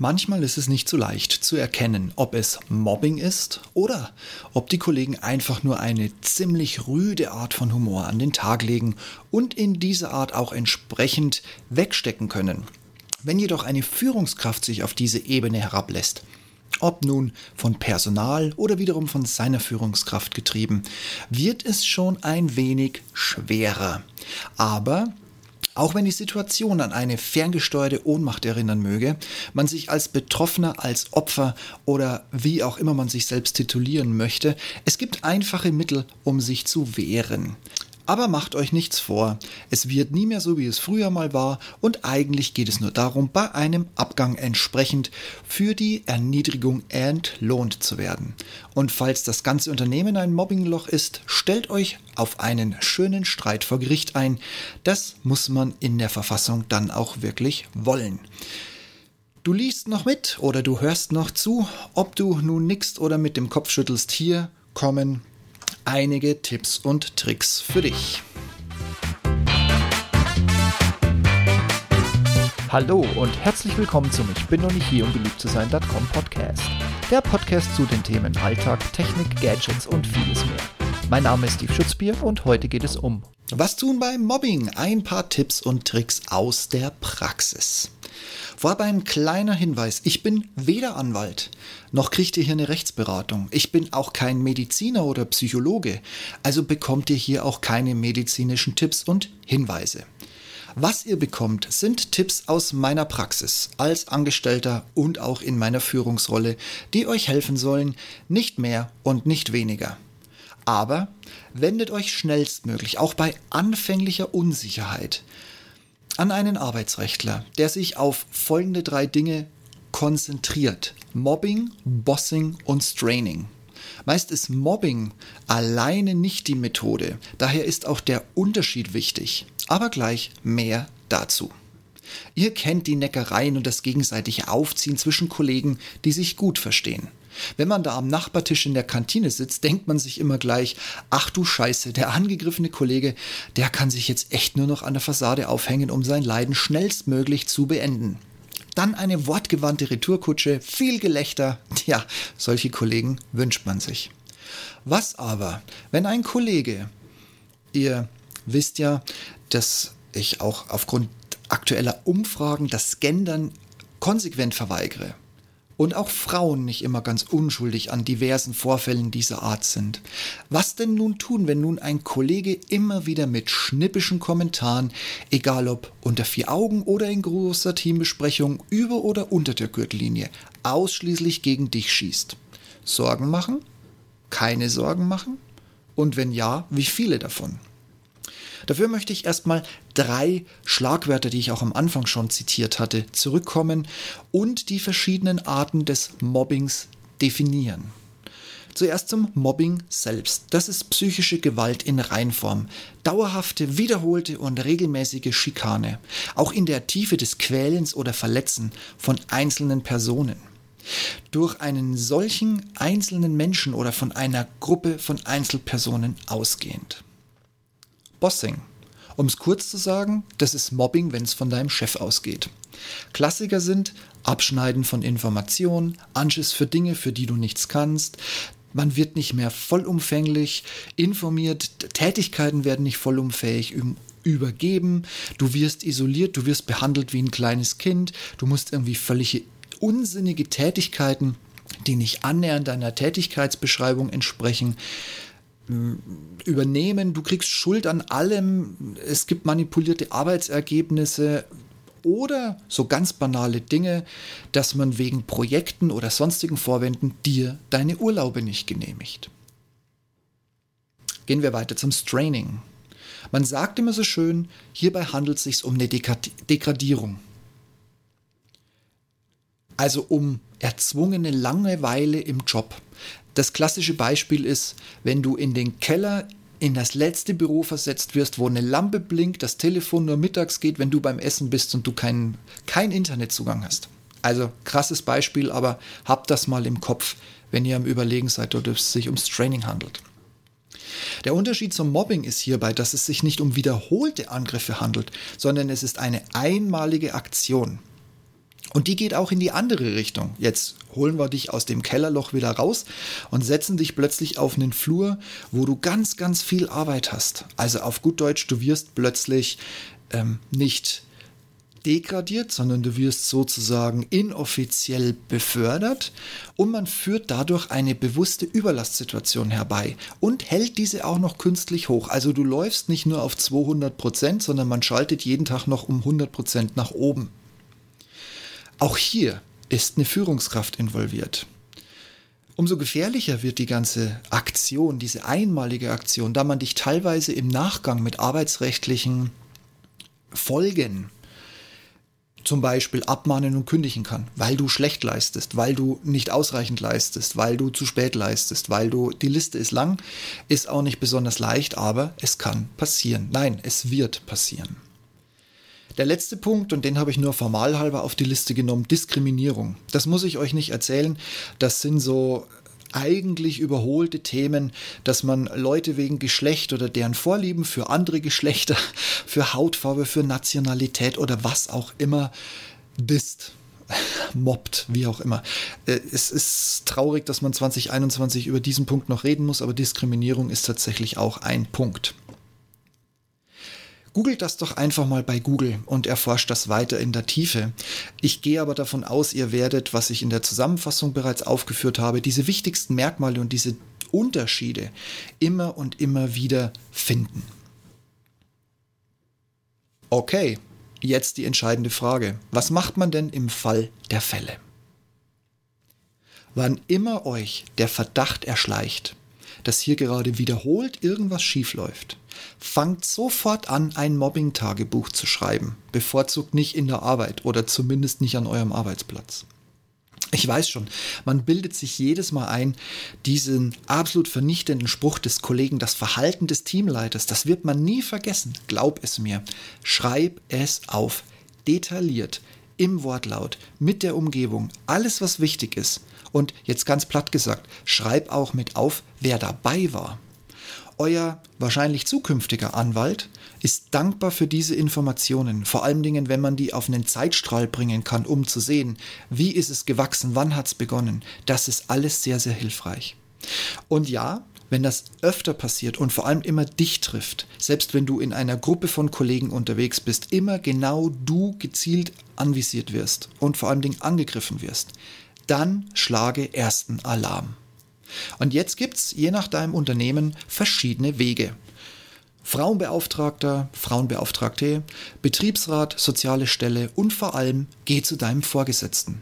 Manchmal ist es nicht so leicht zu erkennen, ob es Mobbing ist oder ob die Kollegen einfach nur eine ziemlich rüde Art von Humor an den Tag legen und in dieser Art auch entsprechend wegstecken können. Wenn jedoch eine Führungskraft sich auf diese Ebene herablässt, ob nun von Personal oder wiederum von seiner Führungskraft getrieben, wird es schon ein wenig schwerer. Aber auch wenn die Situation an eine ferngesteuerte Ohnmacht erinnern möge, man sich als Betroffener, als Opfer oder wie auch immer man sich selbst titulieren möchte, es gibt einfache Mittel, um sich zu wehren. Aber macht euch nichts vor, es wird nie mehr so, wie es früher mal war, und eigentlich geht es nur darum, bei einem Abgang entsprechend für die Erniedrigung entlohnt zu werden. Und falls das ganze Unternehmen ein Mobbingloch ist, stellt euch auf einen schönen Streit vor Gericht ein. Das muss man in der Verfassung dann auch wirklich wollen. Du liest noch mit oder du hörst noch zu, ob du nun nickst oder mit dem Kopf schüttelst, hier kommen einige Tipps und Tricks für dich. Hallo und herzlich willkommen zum Ich bin noch nicht hier, um beliebt zu sein.com Podcast. Der Podcast zu den Themen Alltag, Technik, Gadgets und vieles mehr. Mein Name ist Steve Schutzbier und heute geht es um: Was tun beim Mobbing? Ein paar Tipps und Tricks aus der Praxis. Vorab ein kleiner Hinweis: Ich bin weder Anwalt, noch kriegt ihr hier eine Rechtsberatung. Ich bin auch kein Mediziner oder Psychologe, also bekommt ihr hier auch keine medizinischen Tipps und Hinweise. Was ihr bekommt, sind Tipps aus meiner Praxis als Angestellter und auch in meiner Führungsrolle, die euch helfen sollen, nicht mehr und nicht weniger. Aber wendet euch schnellstmöglich, auch bei anfänglicher Unsicherheit, an einen Arbeitsrechtler, der sich auf folgende 3 Dinge konzentriert: Mobbing, Bossing und Straining. Meist ist Mobbing alleine nicht die Methode, daher ist auch der Unterschied wichtig. Aber gleich mehr dazu. Ihr kennt die Neckereien und das gegenseitige Aufziehen zwischen Kollegen, die sich gut verstehen. Wenn man da am Nachbartisch in der Kantine sitzt, denkt man sich immer gleich: Ach du Scheiße, der angegriffene Kollege, der kann sich jetzt echt nur noch an der Fassade aufhängen, um sein Leiden schnellstmöglich zu beenden. Dann eine wortgewandte Retourkutsche, viel Gelächter. Tja, solche Kollegen wünscht man sich. Was aber, wenn ein Kollege, ihr wisst ja, dass ich auch aufgrund aktueller Umfragen das Gendern konsequent verweigere, und auch Frauen nicht immer ganz unschuldig an diversen Vorfällen dieser Art sind. Was denn nun tun, wenn nun ein Kollege immer wieder mit schnippischen Kommentaren, egal ob unter 4 Augen oder in großer Teambesprechung, über oder unter der Gürtellinie, ausschließlich gegen dich schießt? Sorgen machen? Keine Sorgen machen? Und wenn ja, wie viele davon? Dafür möchte ich erstmal 3 Schlagwörter, die ich auch am Anfang schon zitiert hatte, zurückkommen und die verschiedenen Arten des Mobbings definieren. Zuerst zum Mobbing selbst. Das ist psychische Gewalt in Reinform. Dauerhafte, wiederholte und regelmäßige Schikane. Auch in der Tiefe des Quälens oder Verletzen von einzelnen Personen. Durch einen solchen einzelnen Menschen oder von einer Gruppe von Einzelpersonen ausgehend. Bossing. Um es kurz zu sagen, das ist Mobbing, wenn es von deinem Chef ausgeht. Klassiker sind Abschneiden von Informationen, Anschiss für Dinge, für die du nichts kannst, man wird nicht mehr vollumfänglich informiert, Tätigkeiten werden nicht vollumfänglich übergeben, du wirst isoliert, du wirst behandelt wie ein kleines Kind, du musst irgendwie völlig unsinnige Tätigkeiten, die nicht annähernd deiner Tätigkeitsbeschreibung entsprechen, übernehmen, du kriegst Schuld an allem, es gibt manipulierte Arbeitsergebnisse oder so ganz banale Dinge, dass man wegen Projekten oder sonstigen Vorwänden dir deine Urlaube nicht genehmigt. Gehen wir weiter zum Straining. Man sagt immer so schön, hierbei handelt es sich um eine Degradierung. Also um erzwungene Langeweile im Job. Das klassische Beispiel ist, wenn du in den Keller, in das letzte Büro versetzt wirst, wo eine Lampe blinkt, das Telefon nur mittags geht, wenn du beim Essen bist und du keinen Internetzugang hast. Also krasses Beispiel, aber habt das mal im Kopf, wenn ihr am Überlegen seid oder es sich ums Straining handelt. Der Unterschied zum Mobbing ist hierbei, dass es sich nicht um wiederholte Angriffe handelt, sondern es ist eine einmalige Aktion. Und die geht auch in die andere Richtung. Jetzt holen wir dich aus dem Kellerloch wieder raus und setzen dich plötzlich auf einen Flur, wo du ganz, ganz viel Arbeit hast. Also auf gut Deutsch, du wirst plötzlich nicht degradiert, sondern du wirst sozusagen inoffiziell befördert und man führt dadurch eine bewusste Überlastsituation herbei und hält diese auch noch künstlich hoch. Also du läufst nicht nur auf 200%, sondern man schaltet jeden Tag noch um 100% nach oben. Auch hier ist eine Führungskraft involviert. Umso gefährlicher wird die ganze Aktion, diese einmalige Aktion, da man dich teilweise im Nachgang mit arbeitsrechtlichen Folgen zum Beispiel abmahnen und kündigen kann, weil du schlecht leistest, weil du nicht ausreichend leistest, weil du zu spät leistest, weil du, die Liste ist lang, ist auch nicht besonders leicht, aber es kann passieren. Nein, es wird passieren. Der letzte Punkt, und den habe ich nur formal halber auf die Liste genommen, Diskriminierung. Das muss ich euch nicht erzählen, das sind so eigentlich überholte Themen, dass man Leute wegen Geschlecht oder deren Vorlieben für andere Geschlechter, für Hautfarbe, für Nationalität oder was auch immer disst, mobbt, wie auch immer. Es ist traurig, dass man 2021 über diesen Punkt noch reden muss, aber Diskriminierung ist tatsächlich auch ein Punkt. Googelt das doch einfach mal bei Google und erforscht das weiter in der Tiefe. Ich gehe aber davon aus, ihr werdet, was ich in der Zusammenfassung bereits aufgeführt habe, diese wichtigsten Merkmale und diese Unterschiede immer und immer wieder finden. Okay, jetzt die entscheidende Frage. Was macht man denn im Fall der Fälle? Wann immer euch der Verdacht erschleicht, dass hier gerade wiederholt irgendwas schiefläuft, fangt sofort an, ein Mobbing-Tagebuch zu schreiben. Bevorzugt nicht in der Arbeit oder zumindest nicht an eurem Arbeitsplatz. Ich weiß schon, man bildet sich jedes Mal ein, diesen absolut vernichtenden Spruch des Kollegen, das Verhalten des Teamleiters, das wird man nie vergessen. Glaub es mir. Schreib es auf. Detailliert. Im Wortlaut. Mit der Umgebung. Alles, was wichtig ist. Und jetzt ganz platt gesagt, schreib auch mit auf, wer dabei war. Euer wahrscheinlich zukünftiger Anwalt ist dankbar für diese Informationen, vor allen Dingen, wenn man die auf einen Zeitstrahl bringen kann, um zu sehen, wie ist es gewachsen, wann hat es begonnen. Das ist alles sehr, sehr hilfreich. Und ja, wenn das öfter passiert und vor allem immer dich trifft, selbst wenn du in einer Gruppe von Kollegen unterwegs bist, immer genau du gezielt anvisiert wirst und vor allen Dingen angegriffen wirst, dann schlage ersten Alarm. Und jetzt gibt's je nach deinem Unternehmen verschiedene Wege. Frauenbeauftragter, Frauenbeauftragte, Betriebsrat, soziale Stelle und vor allem geh zu deinem Vorgesetzten.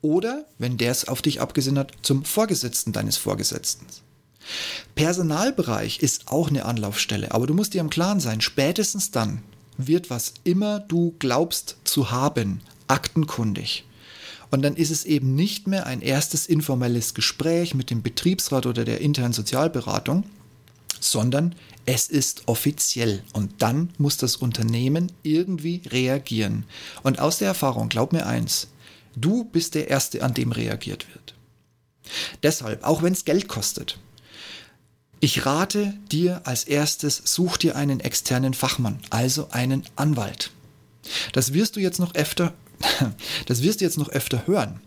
Oder, wenn der es auf dich abgesehen hat, zum Vorgesetzten deines Vorgesetzten. Personalbereich ist auch eine Anlaufstelle, aber du musst dir im Klaren sein, spätestens dann wird was immer du glaubst zu haben, aktenkundig. Und dann ist es eben nicht mehr ein erstes informelles Gespräch mit dem Betriebsrat oder der internen Sozialberatung, sondern es ist offiziell. Und dann muss das Unternehmen irgendwie reagieren. Und aus der Erfahrung, glaub mir eins, du bist der Erste, an dem reagiert wird. Deshalb, auch wenn es Geld kostet, ich rate dir als erstes, such dir einen externen Fachmann, also einen Anwalt. Das wirst du jetzt noch öfter hören,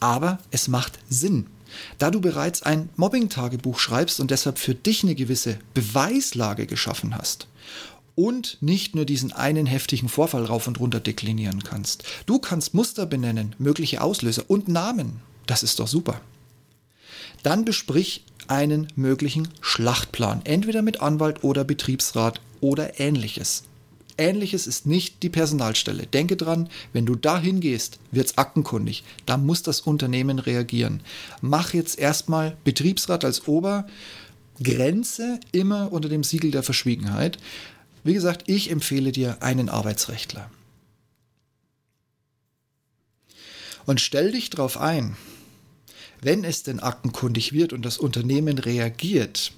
aber es macht Sinn. Da du bereits ein Mobbing-Tagebuch schreibst und deshalb für dich eine gewisse Beweislage geschaffen hast und nicht nur diesen einen heftigen Vorfall rauf und runter deklinieren kannst. Du kannst Muster benennen, mögliche Auslöser und Namen. Das ist doch super. Dann besprich einen möglichen Schlachtplan, entweder mit Anwalt oder Betriebsrat oder Ähnliches. Ähnliches ist nicht die Personalstelle. Denke dran, wenn du dahin gehst, wird's aktenkundig. Da muss das Unternehmen reagieren. Mach jetzt erstmal Betriebsrat als Obergrenze immer unter dem Siegel der Verschwiegenheit. Wie gesagt, ich empfehle dir einen Arbeitsrechtler. Und stell dich drauf ein, wenn es denn aktenkundig wird und das Unternehmen reagiert.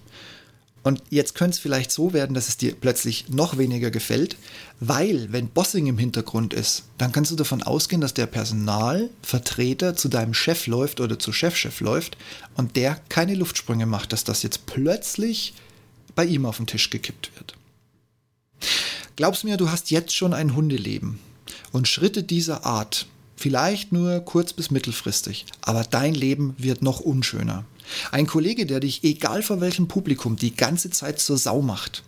Und jetzt könnte es vielleicht so werden, dass es dir plötzlich noch weniger gefällt, weil, wenn Bossing im Hintergrund ist, dann kannst du davon ausgehen, dass der Personalvertreter zu deinem Chef läuft oder zu Chefchef läuft und der keine Luftsprünge macht, dass das jetzt plötzlich bei ihm auf den Tisch gekippt wird. Glaub's mir, du hast jetzt schon ein Hundeleben und Schritte dieser Art, Vielleicht nur kurz- bis mittelfristig, aber dein Leben wird noch unschöner. Ein Kollege, der dich, egal vor welchem Publikum, die ganze Zeit zur Sau macht,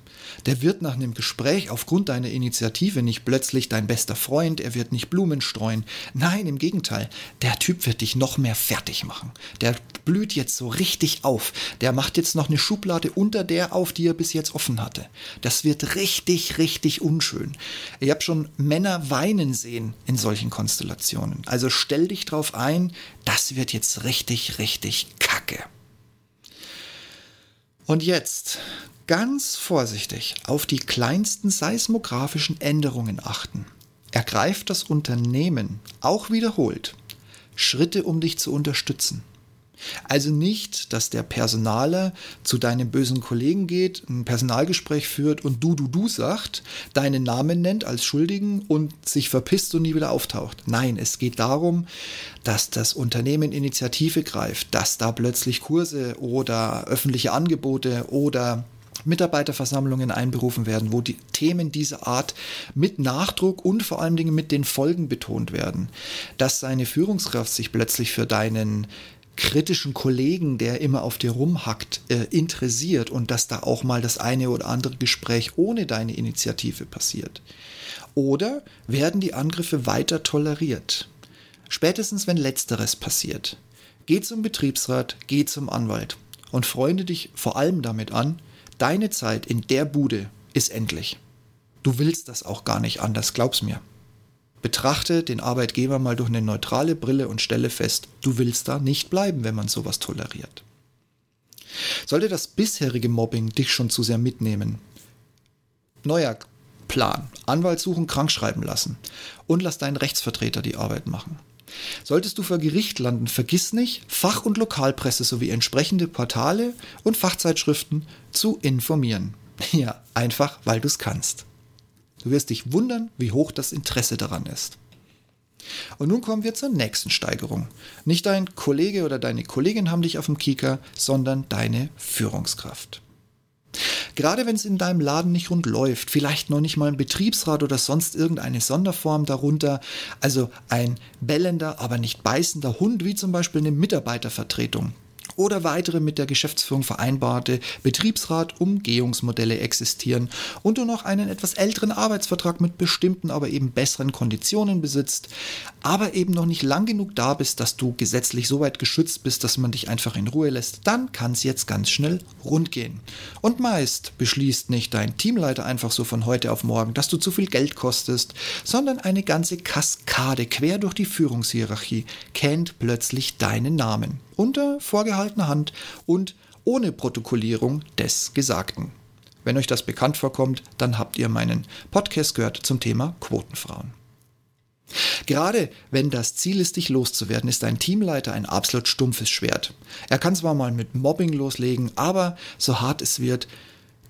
der wird nach einem Gespräch aufgrund deiner Initiative nicht plötzlich dein bester Freund, er wird nicht Blumen streuen. Nein, im Gegenteil, der Typ wird dich noch mehr fertig machen. Der blüht jetzt so richtig auf. Der macht jetzt noch eine Schublade unter der auf, die er bis jetzt offen hatte. Das wird richtig, richtig unschön. Ich habe schon Männer weinen sehen in solchen Konstellationen. Also stell dich drauf ein, das wird jetzt richtig, richtig kacke. Und jetzt ganz vorsichtig auf die kleinsten seismografischen Änderungen achten. Ergreift das Unternehmen, auch wiederholt, Schritte, um dich zu unterstützen. Also nicht, dass der Personaler zu deinem bösen Kollegen geht, ein Personalgespräch führt und du sagt, deinen Namen nennt als Schuldigen und sich verpisst und nie wieder auftaucht. Nein, es geht darum, dass das Unternehmen Initiative greift, dass da plötzlich Kurse oder öffentliche Angebote oder Mitarbeiterversammlungen einberufen werden, wo die Themen dieser Art mit Nachdruck und vor allen Dingen mit den Folgen betont werden. Dass seine Führungskraft sich plötzlich für deinen kritischen Kollegen, der immer auf dir rumhackt, interessiert und dass da auch mal das eine oder andere Gespräch ohne deine Initiative passiert. Oder werden die Angriffe weiter toleriert? Spätestens, wenn Letzteres passiert. Geh zum Betriebsrat, geh zum Anwalt und freunde dich vor allem damit an, deine Zeit in der Bude ist endlich. Du willst das auch gar nicht anders, glaub's mir. Betrachte den Arbeitgeber mal durch eine neutrale Brille und stelle fest, du willst da nicht bleiben, wenn man sowas toleriert. Sollte das bisherige Mobbing dich schon zu sehr mitnehmen? Neuer Plan. Anwalt suchen, krankschreiben lassen. Und lass deinen Rechtsvertreter die Arbeit machen. Solltest du vor Gericht landen, vergiss nicht, Fach- und Lokalpresse sowie entsprechende Portale und Fachzeitschriften zu informieren. Ja, einfach, weil du es kannst. Du wirst dich wundern, wie hoch das Interesse daran ist. Und nun kommen wir zur nächsten Steigerung. Nicht dein Kollege oder deine Kollegin haben dich auf dem Kieker, sondern deine Führungskraft. Gerade wenn es in deinem Laden nicht rund läuft, vielleicht noch nicht mal ein Betriebsrat oder sonst irgendeine Sonderform darunter, also ein bellender, aber nicht beißender Hund, wie zum Beispiel eine Mitarbeitervertretung oder weitere mit der Geschäftsführung vereinbarte Betriebsrat-Umgehungsmodelle existieren und du noch einen etwas älteren Arbeitsvertrag mit bestimmten, aber eben besseren Konditionen besitzt, aber eben noch nicht lang genug da bist, dass du gesetzlich so weit geschützt bist, dass man dich einfach in Ruhe lässt, dann kann es jetzt ganz schnell rund gehen. Und meist beschließt nicht dein Teamleiter einfach so von heute auf morgen, dass du zu viel Geld kostest, sondern eine ganze Kaskade quer durch die Führungshierarchie kennt plötzlich deinen Namen. Unter vorgehaltener Hand und ohne Protokollierung des Gesagten. Wenn euch das bekannt vorkommt, dann habt ihr meinen Podcast gehört zum Thema Quotenfrauen. Gerade wenn das Ziel ist, dich loszuwerden, ist dein Teamleiter ein absolut stumpfes Schwert. Er kann zwar mal mit Mobbing loslegen, aber so hart es wird,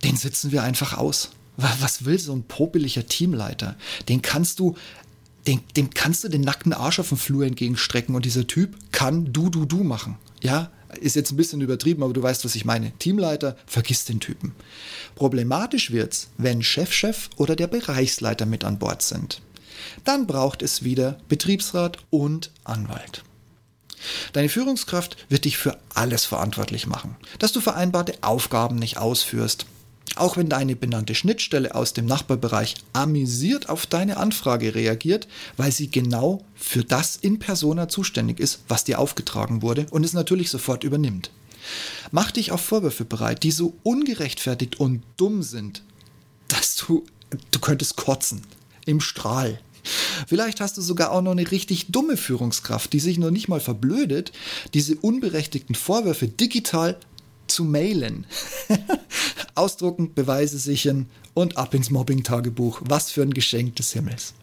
den sitzen wir einfach aus. Was will so ein popeliger Teamleiter? Dem kannst du den nackten Arsch auf den Flur entgegenstrecken und dieser Typ kann du machen. Ja, ist jetzt ein bisschen übertrieben, aber du weißt, was ich meine. Teamleiter, vergiss den Typen. Problematisch wird's, wenn Chef oder der Bereichsleiter mit an Bord sind. Dann braucht es wieder Betriebsrat und Anwalt. Deine Führungskraft wird dich für alles verantwortlich machen, dass du vereinbarte Aufgaben nicht ausführst. Auch wenn deine benannte Schnittstelle aus dem Nachbarbereich amüsiert auf deine Anfrage reagiert, weil sie genau für das in persona zuständig ist, was dir aufgetragen wurde und es natürlich sofort übernimmt. Mach dich auf Vorwürfe bereit, die so ungerechtfertigt und dumm sind, dass du könntest kotzen. Im Strahl. Vielleicht hast du sogar auch noch eine richtig dumme Führungskraft, die sich noch nicht mal verblödet, diese unberechtigten Vorwürfe digital zu mailen. Ausdrucken, Beweise sichern und ab ins Mobbing-Tagebuch. Was für ein Geschenk des Himmels.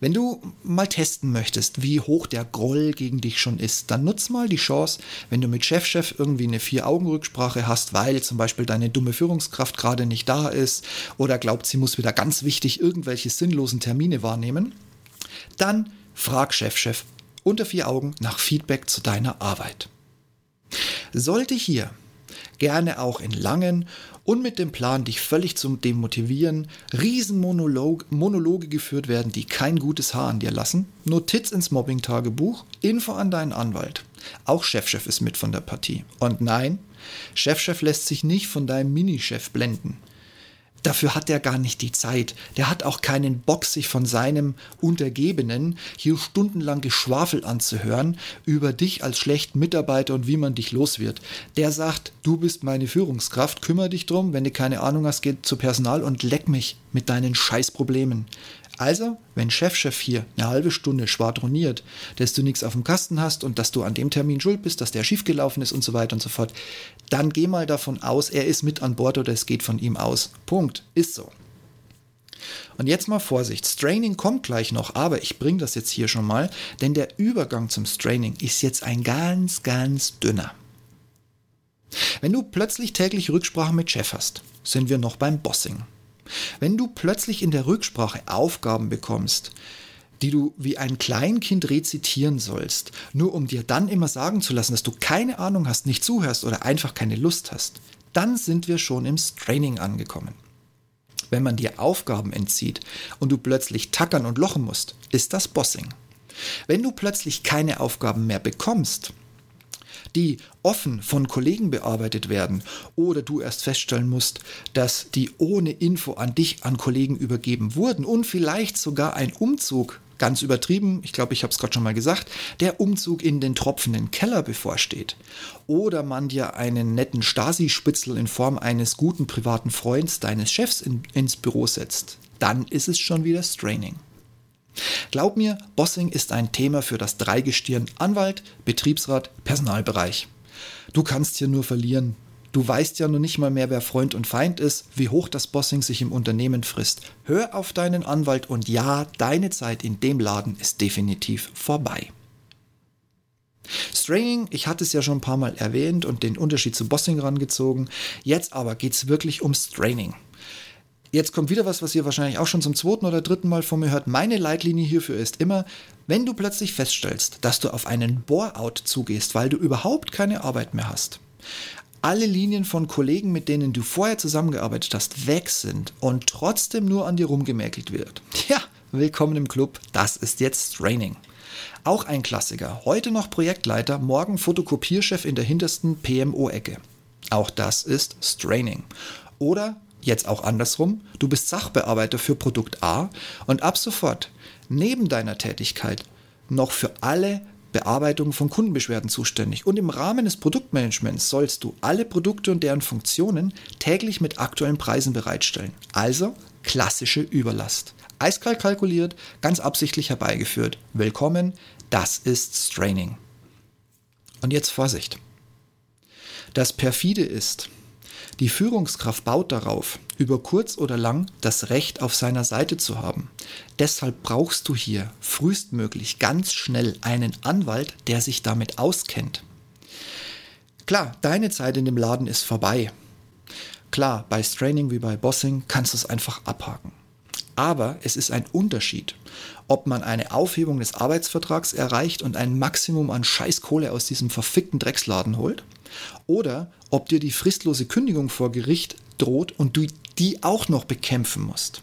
Wenn du mal testen möchtest, wie hoch der Groll gegen dich schon ist, dann nutz mal die Chance, wenn du mit Chef irgendwie eine 4-Augen-Rücksprache hast, weil zum Beispiel deine dumme Führungskraft gerade nicht da ist oder glaubt, sie muss wieder ganz wichtig irgendwelche sinnlosen Termine wahrnehmen, dann frag Chef unter 4 Augen nach Feedback zu deiner Arbeit. Sollte hier gerne auch in langen und mit dem Plan, dich völlig zu demotivieren, Riesenmonologe geführt werden, die kein gutes Haar an dir lassen, Notiz ins Mobbing-Tagebuch, Info an deinen Anwalt. Auch Chefchef ist mit von der Partie. Und nein, Chefchef lässt sich nicht von deinem Minichef blenden. Dafür hat er gar nicht die Zeit. Der hat auch keinen Bock, sich von seinem Untergebenen hier stundenlang Geschwafel anzuhören über dich als schlechten Mitarbeiter und wie man dich los wird. Der sagt, du bist meine Führungskraft, kümmere dich drum, wenn du keine Ahnung hast, geh zu Personal und leck mich mit deinen Scheißproblemen. Also, wenn Chefchef hier eine halbe Stunde schwadroniert, dass du nichts auf dem Kasten hast und dass du an dem Termin schuld bist, dass der schiefgelaufen ist und so weiter und so fort, dann geh mal davon aus, er ist mit an Bord oder es geht von ihm aus. Punkt. Ist so. Und jetzt mal Vorsicht, Straining kommt gleich noch, aber ich bringe das jetzt hier schon mal, denn der Übergang zum Straining ist jetzt ein ganz, ganz dünner. Wenn du plötzlich täglich Rücksprache mit Chef hast, sind wir noch beim Bossing. Wenn du plötzlich in der Rücksprache Aufgaben bekommst, die du wie ein Kleinkind rezitieren sollst, nur um dir dann immer sagen zu lassen, dass du keine Ahnung hast, nicht zuhörst oder einfach keine Lust hast, dann sind wir schon im Straining angekommen. Wenn man dir Aufgaben entzieht und du plötzlich tackern und lochen musst, ist das Bossing. Wenn du plötzlich keine Aufgaben mehr bekommst, die offen von Kollegen bearbeitet werden oder du erst feststellen musst, dass die ohne Info an dich an Kollegen übergeben wurden und vielleicht sogar ein Umzug, ganz übertrieben, ich glaube, ich habe es gerade schon mal gesagt, der Umzug in den tropfenden Keller bevorsteht oder man dir einen netten Stasi-Spitzel in Form eines guten privaten Freunds deines Chefs ins Büro setzt, dann ist es schon wieder Straining. Glaub mir, Bossing ist ein Thema für das Dreigestirn Anwalt, Betriebsrat, Personalbereich. Du kannst hier nur verlieren. Du weißt ja noch nicht mal mehr, wer Freund und Feind ist, wie hoch das Bossing sich im Unternehmen frisst. Hör auf deinen Anwalt und ja, deine Zeit in dem Laden ist definitiv vorbei. Straining, ich hatte es ja schon ein paar Mal erwähnt und den Unterschied zu Bossing rangezogen. Jetzt aber geht es wirklich um Straining. Jetzt kommt wieder was ihr wahrscheinlich auch schon zum 2. oder 3. Mal von mir hört. Meine Leitlinie hierfür ist immer, wenn du plötzlich feststellst, dass du auf einen Bore-out zugehst, weil du überhaupt keine Arbeit mehr hast, alle Linien von Kollegen, mit denen du vorher zusammengearbeitet hast, weg sind und trotzdem nur an dir rumgemäkelt wird. Ja, willkommen im Club, das ist jetzt Straining. Auch ein Klassiker, heute noch Projektleiter, morgen Fotokopierchef in der hintersten PMO-Ecke. Auch das ist Straining. Oder jetzt auch andersrum, du bist Sachbearbeiter für Produkt A und ab sofort neben deiner Tätigkeit noch für alle Bearbeitungen von Kundenbeschwerden zuständig. Und im Rahmen des Produktmanagements sollst du alle Produkte und deren Funktionen täglich mit aktuellen Preisen bereitstellen. Also klassische Überlast. Eiskalt kalkuliert, ganz absichtlich herbeigeführt. Willkommen, das ist Straining. Und jetzt Vorsicht. Das perfide ist, die Führungskraft baut darauf, über kurz oder lang das Recht auf seiner Seite zu haben. Deshalb brauchst du hier frühestmöglich ganz schnell einen Anwalt, der sich damit auskennt. Klar, deine Zeit in dem Laden ist vorbei. Klar, bei Straining wie bei Bossing kannst du es einfach abhaken. Aber es ist ein Unterschied, ob man eine Aufhebung des Arbeitsvertrags erreicht und ein Maximum an Scheißkohle aus diesem verfickten Drecksladen holt oder ob dir die fristlose Kündigung vor Gericht droht und du die auch noch bekämpfen musst.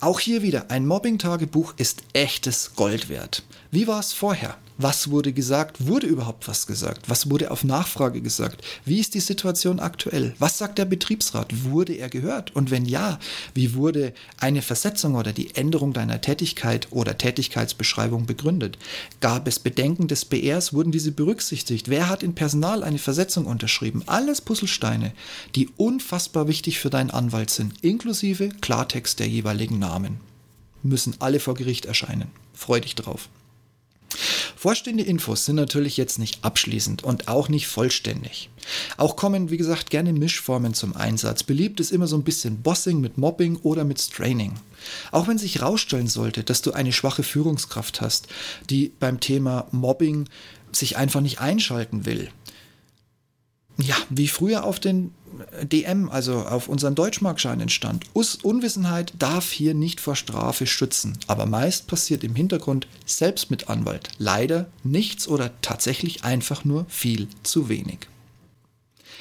Auch hier wieder, ein Mobbing-Tagebuch ist echtes Gold wert. Wie war es vorher? Was wurde gesagt? Wurde überhaupt was gesagt? Was wurde auf Nachfrage gesagt? Wie ist die Situation aktuell? Was sagt der Betriebsrat? Wurde er gehört? Und wenn ja, wie wurde eine Versetzung oder die Änderung deiner Tätigkeit oder Tätigkeitsbeschreibung begründet? Gab es Bedenken des BRs? Wurden diese berücksichtigt? Wer hat in Personal eine Versetzung unterschrieben? Alles Puzzlesteine, die unfassbar wichtig für deinen Anwalt sind, inklusive Klartext der jeweiligen Namen. Müssen alle vor Gericht erscheinen. Freu dich drauf. Vorstehende Infos sind natürlich jetzt nicht abschließend und auch nicht vollständig. Auch kommen, wie gesagt, gerne Mischformen zum Einsatz. Beliebt ist immer so ein bisschen Bossing mit Mobbing oder mit Straining. Auch wenn sich rausstellen sollte, dass du eine schwache Führungskraft hast, die beim Thema Mobbing sich einfach nicht einschalten will. Ja, wie früher auf den DM, also auf unseren Deutschmarkschein entstand. Unwissenheit darf hier nicht vor Strafe schützen. Aber meist passiert im Hintergrund, selbst mit Anwalt, leider nichts oder tatsächlich einfach nur viel zu wenig.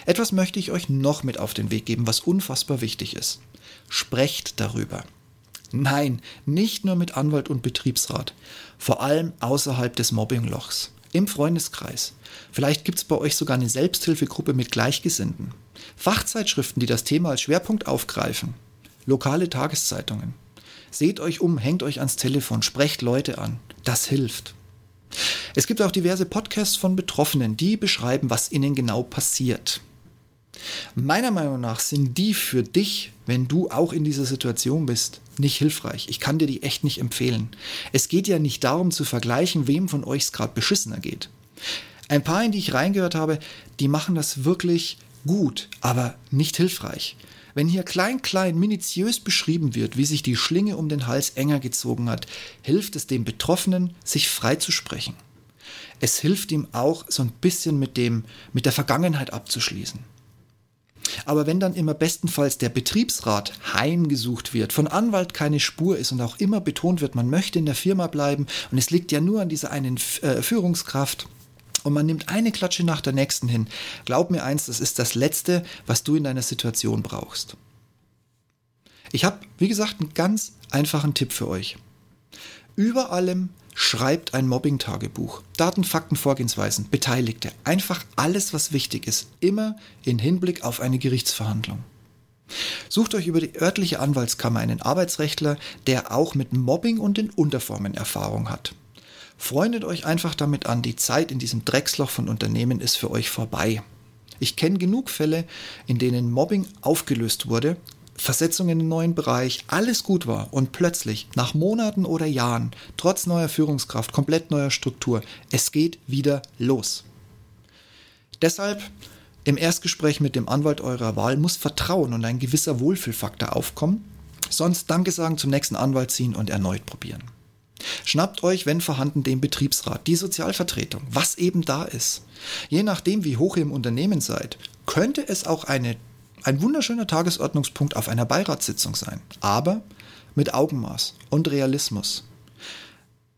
Etwas möchte ich euch noch mit auf den Weg geben, was unfassbar wichtig ist. Sprecht darüber. Nein, nicht nur mit Anwalt und Betriebsrat. Vor allem außerhalb des Mobbinglochs. Im Freundeskreis. Vielleicht gibt es bei euch sogar eine Selbsthilfegruppe mit Gleichgesinnten. Fachzeitschriften, die das Thema als Schwerpunkt aufgreifen. Lokale Tageszeitungen. Seht euch um, hängt euch ans Telefon, sprecht Leute an. Das hilft. Es gibt auch diverse Podcasts von Betroffenen, die beschreiben, was ihnen genau passiert. Meiner Meinung nach sind die für dich, wenn du auch in dieser Situation bist, nicht hilfreich. Ich kann dir die echt nicht empfehlen. Es geht ja nicht darum zu vergleichen, wem von euch es gerade beschissener geht. Ein paar, in die ich reingehört habe, die machen das wirklich gut, aber nicht hilfreich. Wenn hier klein, minutiös beschrieben wird, wie sich die Schlinge um den Hals enger gezogen hat, hilft es dem Betroffenen, sich freizusprechen. Es hilft ihm auch, so ein bisschen mit der Vergangenheit abzuschließen. Aber wenn dann immer bestenfalls der Betriebsrat heimgesucht wird, von Anwalt keine Spur ist und auch immer betont wird, man möchte in der Firma bleiben und es liegt ja nur an dieser einen Führungskraft und man nimmt eine Klatsche nach der nächsten hin, glaub mir eins, das ist das Letzte, was du in deiner Situation brauchst. Ich habe, wie gesagt, einen ganz einfachen Tipp für euch. Über allem schreibt ein Mobbing-Tagebuch. Daten, Fakten, Vorgehensweisen, Beteiligte. Einfach alles, was wichtig ist. Immer in Hinblick auf eine Gerichtsverhandlung. Sucht euch über die örtliche Anwaltskammer einen Arbeitsrechtler, der auch mit Mobbing und den Unterformen Erfahrung hat. Freundet euch einfach damit an, die Zeit in diesem Drecksloch von Unternehmen ist für euch vorbei. Ich kenne genug Fälle, in denen Mobbing aufgelöst wurde, Versetzung in den neuen Bereich, alles gut war und plötzlich, nach Monaten oder Jahren, trotz neuer Führungskraft, komplett neuer Struktur, es geht wieder los. Deshalb, im Erstgespräch mit dem Anwalt eurer Wahl muss Vertrauen und ein gewisser Wohlfühlfaktor aufkommen, sonst Danke sagen, zum nächsten Anwalt ziehen und erneut probieren. Schnappt euch, wenn vorhanden, den Betriebsrat, die Sozialvertretung, was eben da ist. Je nachdem, wie hoch ihr im Unternehmen seid, könnte es auch ein wunderschöner Tagesordnungspunkt auf einer Beiratssitzung sein, aber mit Augenmaß und Realismus.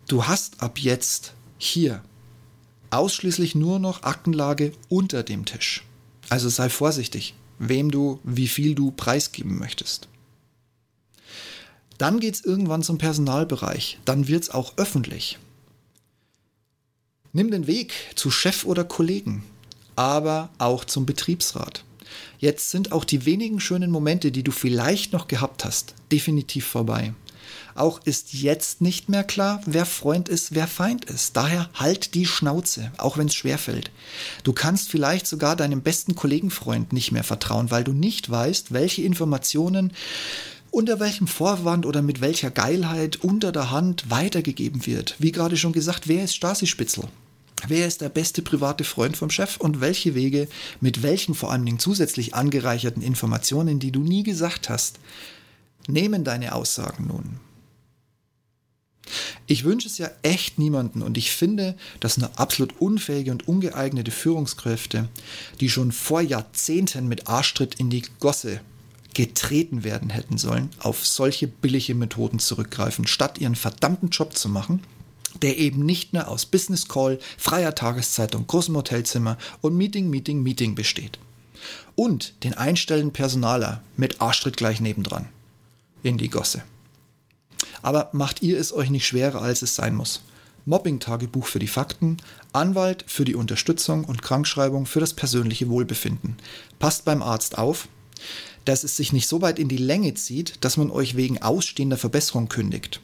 Du hast ab jetzt hier ausschließlich nur noch Aktenlage unter dem Tisch. Also sei vorsichtig, wem du, wie viel du preisgeben möchtest. Dann geht's irgendwann zum Personalbereich, dann wird's auch öffentlich. Nimm den Weg zu Chef oder Kollegen, aber auch zum Betriebsrat. Jetzt sind auch die wenigen schönen Momente, die du vielleicht noch gehabt hast, definitiv vorbei. Auch ist jetzt nicht mehr klar, wer Freund ist, wer Feind ist. Daher halt die Schnauze, auch wenn es schwerfällt. Du kannst vielleicht sogar deinem besten Kollegenfreund nicht mehr vertrauen, weil du nicht weißt, welche Informationen unter welchem Vorwand oder mit welcher Geilheit unter der Hand weitergegeben wird. Wie gerade schon gesagt, wer ist Stasi-Spitzel? Wer ist der beste private Freund vom Chef und welche Wege, mit welchen vor allen Dingen zusätzlich angereicherten Informationen, die du nie gesagt hast, nehmen deine Aussagen nun? Ich wünsche es ja echt niemanden und ich finde, dass nur absolut unfähige und ungeeignete Führungskräfte, die schon vor Jahrzehnten mit Arschtritt in die Gosse getreten werden hätten sollen, auf solche billige Methoden zurückgreifen, statt ihren verdammten Job zu machen, der eben nicht mehr aus Business Call, freier Tageszeitung, großem Hotelzimmer und Meeting besteht. Und den einstellenden Personaler mit Arschtritt gleich nebendran. In die Gosse. Aber macht ihr es euch nicht schwerer, als es sein muss. Mobbing-Tagebuch für die Fakten, Anwalt für die Unterstützung und Krankschreibung für das persönliche Wohlbefinden. Passt beim Arzt auf, dass es sich nicht so weit in die Länge zieht, dass man euch wegen ausstehender Verbesserung kündigt.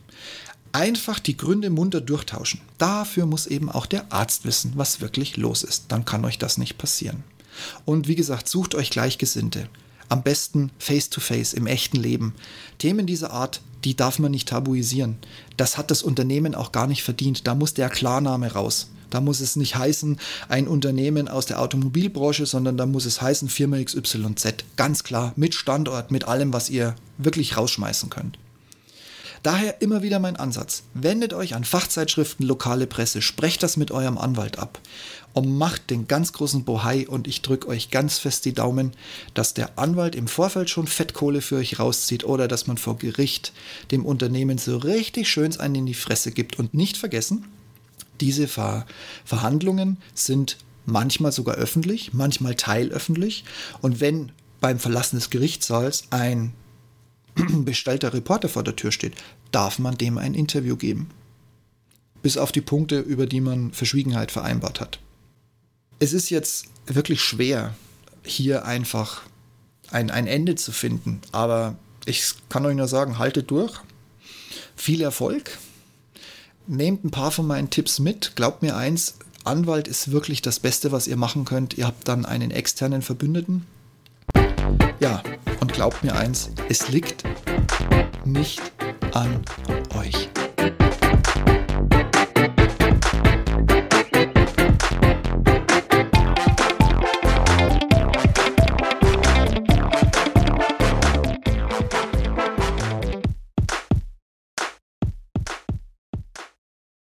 Einfach die Gründe munter durchtauschen. Dafür muss eben auch der Arzt wissen, was wirklich los ist. Dann kann euch das nicht passieren. Und wie gesagt, sucht euch Gleichgesinnte. Am besten face-to-face im echten Leben. Themen dieser Art, die darf man nicht tabuisieren. Das hat das Unternehmen auch gar nicht verdient. Da muss der Klarname raus. Da muss es nicht heißen, ein Unternehmen aus der Automobilbranche, sondern da muss es heißen, Firma XYZ. Ganz klar, mit Standort, mit allem, was ihr wirklich rausschmeißen könnt. Daher immer wieder mein Ansatz. Wendet euch an Fachzeitschriften, lokale Presse, sprecht das mit eurem Anwalt ab und macht den ganz großen Bohai und ich drücke euch ganz fest die Daumen, dass der Anwalt im Vorfeld schon Fettkohle für euch rauszieht oder dass man vor Gericht dem Unternehmen so richtig schöns einen in die Fresse gibt. Und nicht vergessen, diese Verhandlungen sind manchmal sogar öffentlich, manchmal teilöffentlich. Und wenn beim Verlassen des Gerichtssaals ein bestellter Reporter vor der Tür steht, darf man dem ein Interview geben. Bis auf die Punkte, über die man Verschwiegenheit vereinbart hat. Es ist jetzt wirklich schwer, hier einfach ein Ende zu finden. Aber ich kann euch nur sagen, haltet durch. Viel Erfolg. Nehmt ein paar von meinen Tipps mit. Glaubt mir eins, Anwalt ist wirklich das Beste, was ihr machen könnt. Ihr habt dann einen externen Verbündeten. Ja, und glaubt mir eins, es liegt nicht an euch.